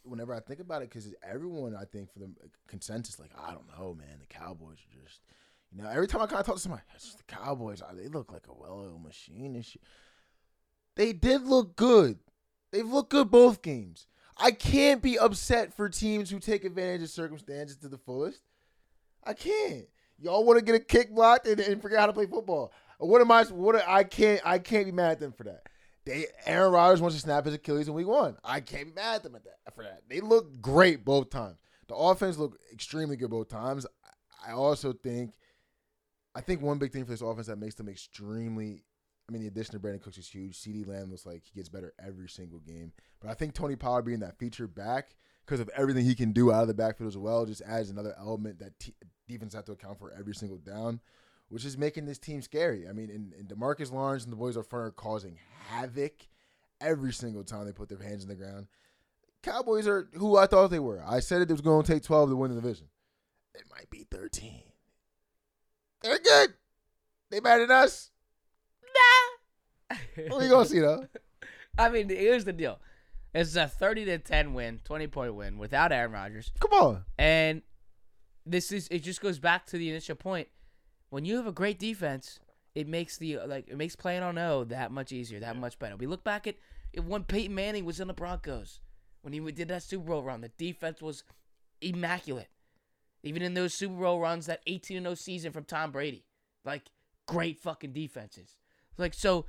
whenever I think about it, because everyone, I think, for the consensus, like, I don't know, man. The Cowboys are just, you know, every time I kind of talk to somebody, it's just the Cowboys. They look like a well-oiled machine and shit. They did look good. They've looked good both games. I can't be upset for teams who take advantage of circumstances to the fullest. I can't. Y'all want to get a kick blocked and forget how to play football. I can't be mad at them for that. Aaron Rodgers wants to snap his Achilles in week 1. I can't be mad at them for that. They look great both times. The offense looked extremely good both times. I also think, one big thing for this offense that makes them extremely, I mean, the addition of Brandon Cooks is huge. CeeDee Lamb looks like he gets better every single game. But I think Tony Pollard being that feature back, because of everything he can do out of the backfield as well, just adds another element that defense have to account for every single down, which is making this team scary. I mean, and DeMarcus Lawrence and the boys up front are causing havoc every single time they put their hands in the ground. Cowboys are who I thought they were. I said it was going to take 12 to win the division. It might be 13. They're good. They mad at us. What are you going to see, though? I mean, here's the deal. It's a 30-10 win, 20-point win without Aaron Rodgers. Come on. And it just goes back to the initial point. When you have a great defense, it makes it makes playing on O that much easier, that much better. We look back at when Peyton Manning was in the Broncos. When he did that Super Bowl run, the defense was immaculate. Even in those Super Bowl runs, that 18-0 season from Tom Brady. Like, great fucking defenses. Like, so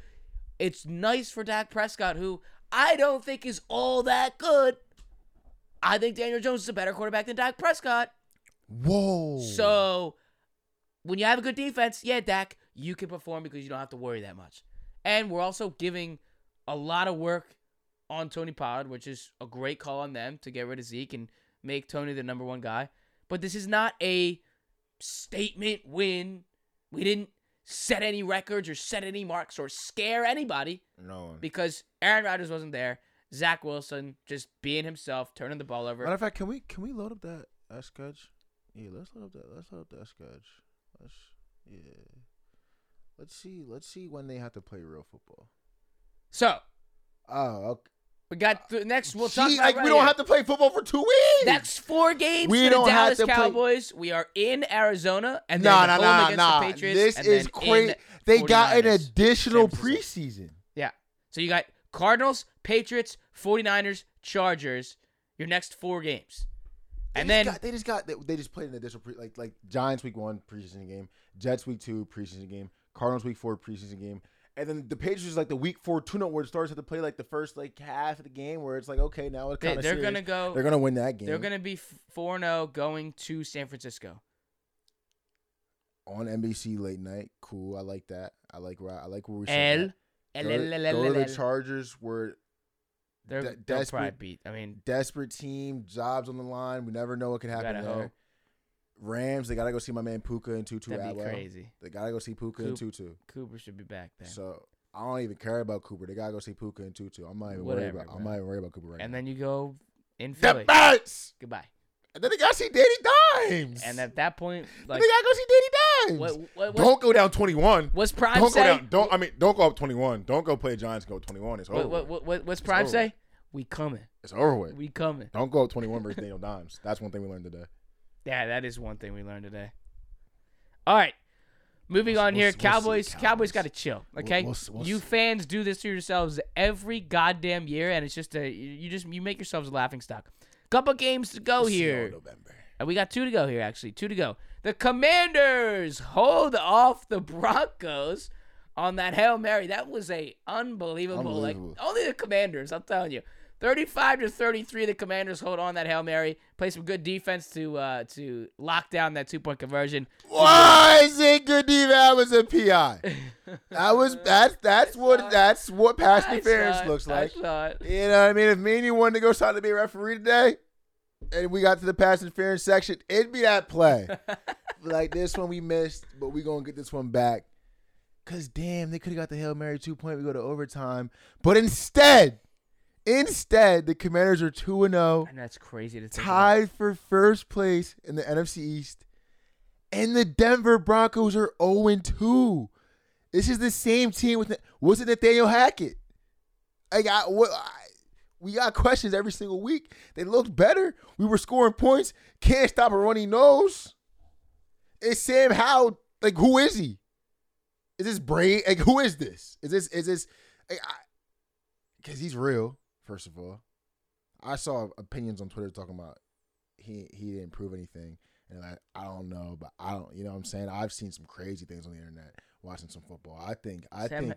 it's nice for Dak Prescott, who I don't think is all that good. I think Daniel Jones is a better quarterback than Dak Prescott. Whoa. So when you have a good defense, yeah, Dak, you can perform because you don't have to worry that much. And we're also giving a lot of work on Tony Pollard, which is a great call on them to get rid of Zeke and make Tony the number 1 guy. But this is not a statement win. We didn't set any records or set any marks or scare anybody. No. Because Aaron Rodgers wasn't there. Zach Wilson just being himself, turning the ball over. Matter of fact, can we load up that sketch? Yeah, let's load up that. Let's load up that sketch. Let's see when they have to play real football. So. Oh. Okay. We got next. We'll talk about. Like, right, we don't have to play football for 2 weeks. Next 4 games we for the Dallas Cowboys. We are in Arizona, and then home against the Patriots. This is crazy. They got an additional preseason. Yeah. So you got Cardinals, Patriots, 49ers, Chargers. Your next 4 games, and then they just played an additional like Giants week 1 preseason game, Jets week 2 preseason game, Cardinals week 4 preseason game. And then the Patriots is like the week 4 tune-up where the starters have to play like the first like half of the game where it's like, okay, now it's kind of serious. They're going to win that game. They're going to be 4-0 going to San Francisco. On NBC late night. Cool. I like that. I like where we're seeing that. The Chargers were They'll probably beat. I mean, desperate team, jobs on the line. We never know what could happen there. Rams, they gotta go see my man Puka and Tutu. That'd be crazy. They gotta go see Puka and Tutu. Cooper should be back there. So I don't even care about Cooper. They gotta go see Puka and Tutu. I'm not even worried about Cooper right now. And then you go in Philly. Goodbye. And then they gotta see Danny Dimes. And at that point, like, they gotta go see Danny Dimes. What, don't go down 21. What's Prime don't say? Go down, don't I mean? Don't go up 21. Don't go play Giants. Go 21. It's over. What's Prime say? We coming. It's over with. We coming. Don't go up 21 versus Daniel Dimes. That's one thing we learned today. Yeah, that is one thing we learned today. All right. Moving on here. Cowboys got to chill, okay? You fans do this to yourselves every goddamn year, and it's just you make yourselves a laughing stock. Couple games to go here. November. And we got two to go here, actually. Two to go. The Commanders hold off the Broncos on that Hail Mary. That was a unbelievable. Like, only the Commanders, I'm telling you. 35-33, the Commanders hold on that Hail Mary. Play some good defense to lock down that 2-point conversion. Why is it good defense? That was a PI. That's what pass interference looks like. You know what I mean? If me and you wanted to go sign to be a referee today, and we got to the pass interference section, it'd be that play. Like, this one we missed, but we gonna get this one back. Cause damn, they could have got the Hail Mary 2-point. We go to overtime, but instead, the Commanders are 2-0. And that's crazy to think tied about. For first place in the NFC East. And the Denver Broncos are 0-2. This is the same team with was it Nathaniel Hackett? We got questions every single week. They looked better. We were scoring points. Can't stop a running nose. Is Sam Howell, like, who is he? Is this Brady? Like, who is this? Is this because he's real. First of all, I saw opinions on Twitter talking about he didn't prove anything, and I don't know, but I don't, you know what I'm saying? I've seen some crazy things on the internet watching some football. I think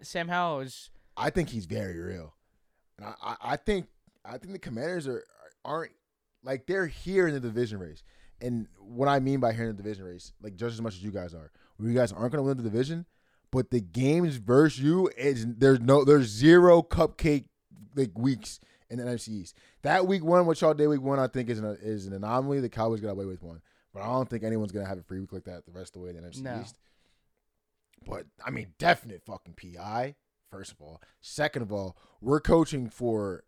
Sam Howell is. I think he's very real, and I think the Commanders aren't like they're here in the division race, and what I mean by here in the division race, like just as much as you guys are, you guys aren't going to win the division, but the games versus you is there's zero cupcake. Like weeks in the NFC East. That week one, what y'all did week one, I think is an anomaly. The Cowboys got away with one, but I don't think anyone's gonna have a free week like that the rest of the way in the NFC East. But I mean, definite fucking PI. First of all, second of all, we're coaching for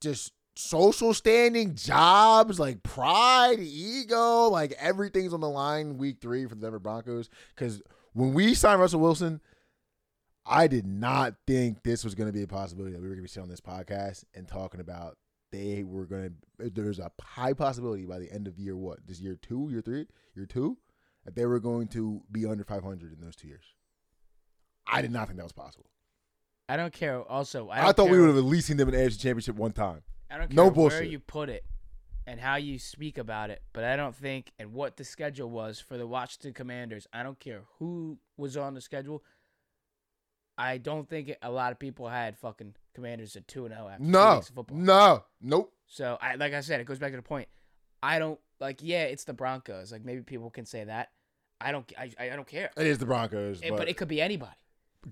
just social standing, jobs, like pride, ego, like everything's on the line. Week three for the Denver Broncos because when we signed Russell Wilson. I did not think this was going to be a possibility that we were going to be sitting on this podcast and talking about there's a high possibility by the end of year what? This year two, that they were going to be under 500 in those 2 years. I did not think that was possible. I don't care. Also, I thought we would have at least seen them in the AFC Championship one time. I don't care where you put it and how you speak about it, but I don't think, and what the schedule was for the Washington Commanders, I don't care who was on the schedule. I don't think a lot of people had fucking Commanders at 2-0 after 2 weeks of football. Nope. So, like I said, it goes back to the point. I don't, like, yeah, it's the Broncos. Like, maybe people can say that. I don't care. It is the Broncos. But it could be anybody.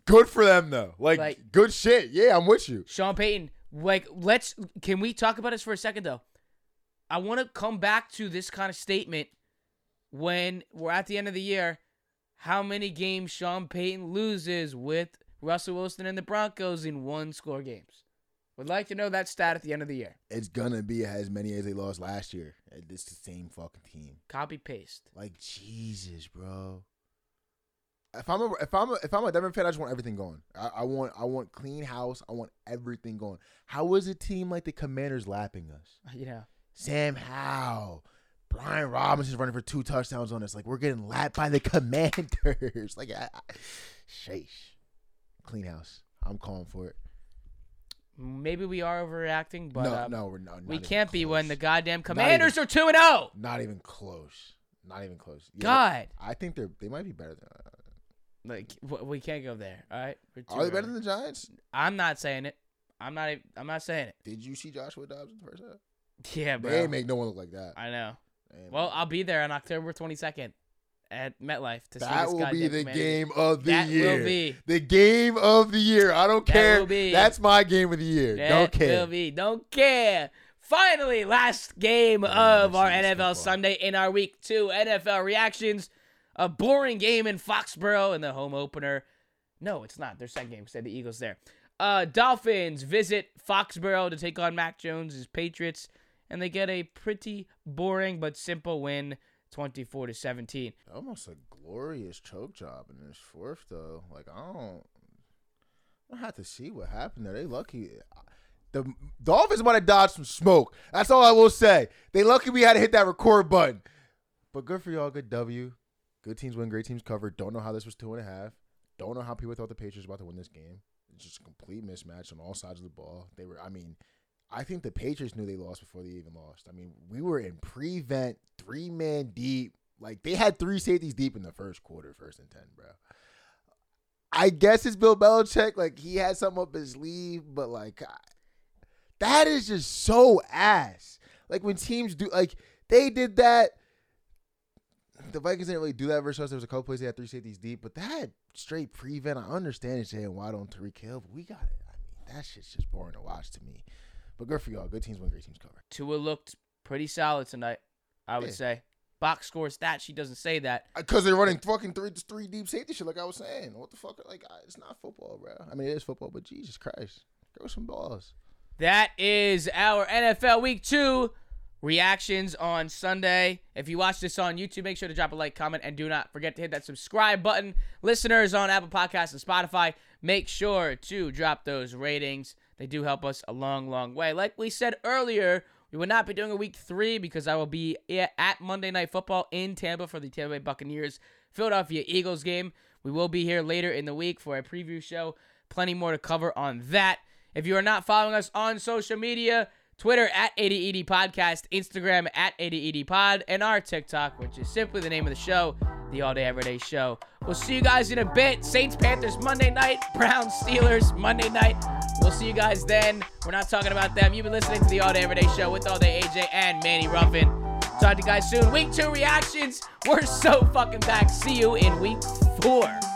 Good for them, though. Like, good shit. Yeah, I'm with you. Sean Payton, like, can we talk about this for a second, though? I want to come back to this kind of statement when we're at the end of the year, how many games Sean Payton loses with Russell Wilson and the Broncos in one-score games. Would like to know that stat at the end of the year. It's going to be as many as they lost last year. It's the same fucking team. Copy-paste. Like, Jesus, bro. If I'm a Denver fan, I just want everything going. I want clean house. I want everything going. How is a team like the Commanders lapping us? Yeah. Sam Howell. Brian Robinson's running for 2 touchdowns on us. Like, we're getting lapped by the Commanders. Like, sheesh. Clean house. I'm calling for it. Maybe we are overreacting, but no, we're not. We can't be when the goddamn Commanders are 2-0. Not even close. Yeah, God, I think they might be better than. Like we can't go there. All right, are they better than the Giants? I'm not saying it. I'm not saying it. Did you see Joshua Dobbs in the first half? Yeah, bro. They ain't make no one look like that. I know. Well, I'll be there on October 22nd at MetLife to see this guy. That will be the game of the year. That will be. The game of the year. I don't care. That's my game of the year. Don't care. That will be. Don't care. Finally, last game of our NFL Sunday in our Week 2 NFL reactions. A boring game in Foxborough in the home opener. No, it's not. Their second game because they had the Eagles there. Dolphins visit Foxborough to take on Mac Jones' Patriots, and they get a pretty boring but simple win, 24-17. Almost a glorious choke job in this fourth, though. Like, I don't have to see what happened there. They lucky. The Dolphins might have dodged some smoke. That's all I will say. They lucky we had to hit that record button. But good for y'all. Good W. Good teams win. Great teams cover. Don't know how this was 2.5. Don't know how people thought the Patriots were about to win this game. Just a complete mismatch on all sides of the ball. They were, I mean, I think the Patriots knew they lost before they even lost. I mean, we were in prevent, 3-man deep. Like, they had 3 safeties deep in the first quarter, 1st and 10, bro. I guess it's Bill Belichick. Like, he had something up his sleeve, but, like, that is just so ass. Like, when teams do, like, they did that. The Vikings didn't really do that versus us. There was a couple plays they had 3 safeties deep, but that straight prevent, I understand it saying why don't Tyreek Hill, but we got it. I mean, that shit's just boring to watch to me. But good for y'all. Good teams win, great teams cover. Tua looked pretty solid tonight, I would say. Box score stat, she doesn't say that. Because they're running fucking three deep safety shit like I was saying. What the fuck? Like, it's not football, bro. I mean, it is football, but Jesus Christ. Throw some balls. That is our NFL Week 2 reactions on Sunday. If you watch this on YouTube, make sure to drop a like, comment, and do not forget to hit that subscribe button. Listeners on Apple Podcasts and Spotify, make sure to drop those ratings. They do help us a long, long way. Like we said earlier, we will not be doing a Week 3 because I will be at Monday Night Football in Tampa for the Tampa Bay Buccaneers Philadelphia Eagles game. We will be here later in the week for a preview show. Plenty more to cover on that. If you are not following us on social media, Twitter @ADEDpodcast, Instagram @ADEDpod, and our TikTok, which is simply the name of the show, The All Day Everyday Show. We'll see you guys in a bit. Saints-Panthers Monday night, Browns-Steelers Monday night. We'll see you guys then. We're not talking about them. You've been listening to The All Day Everyday Show with All Day AJ and Manny Ruffin. Talk to you guys soon. Week 2 reactions. We're so fucking back. See you in Week 4.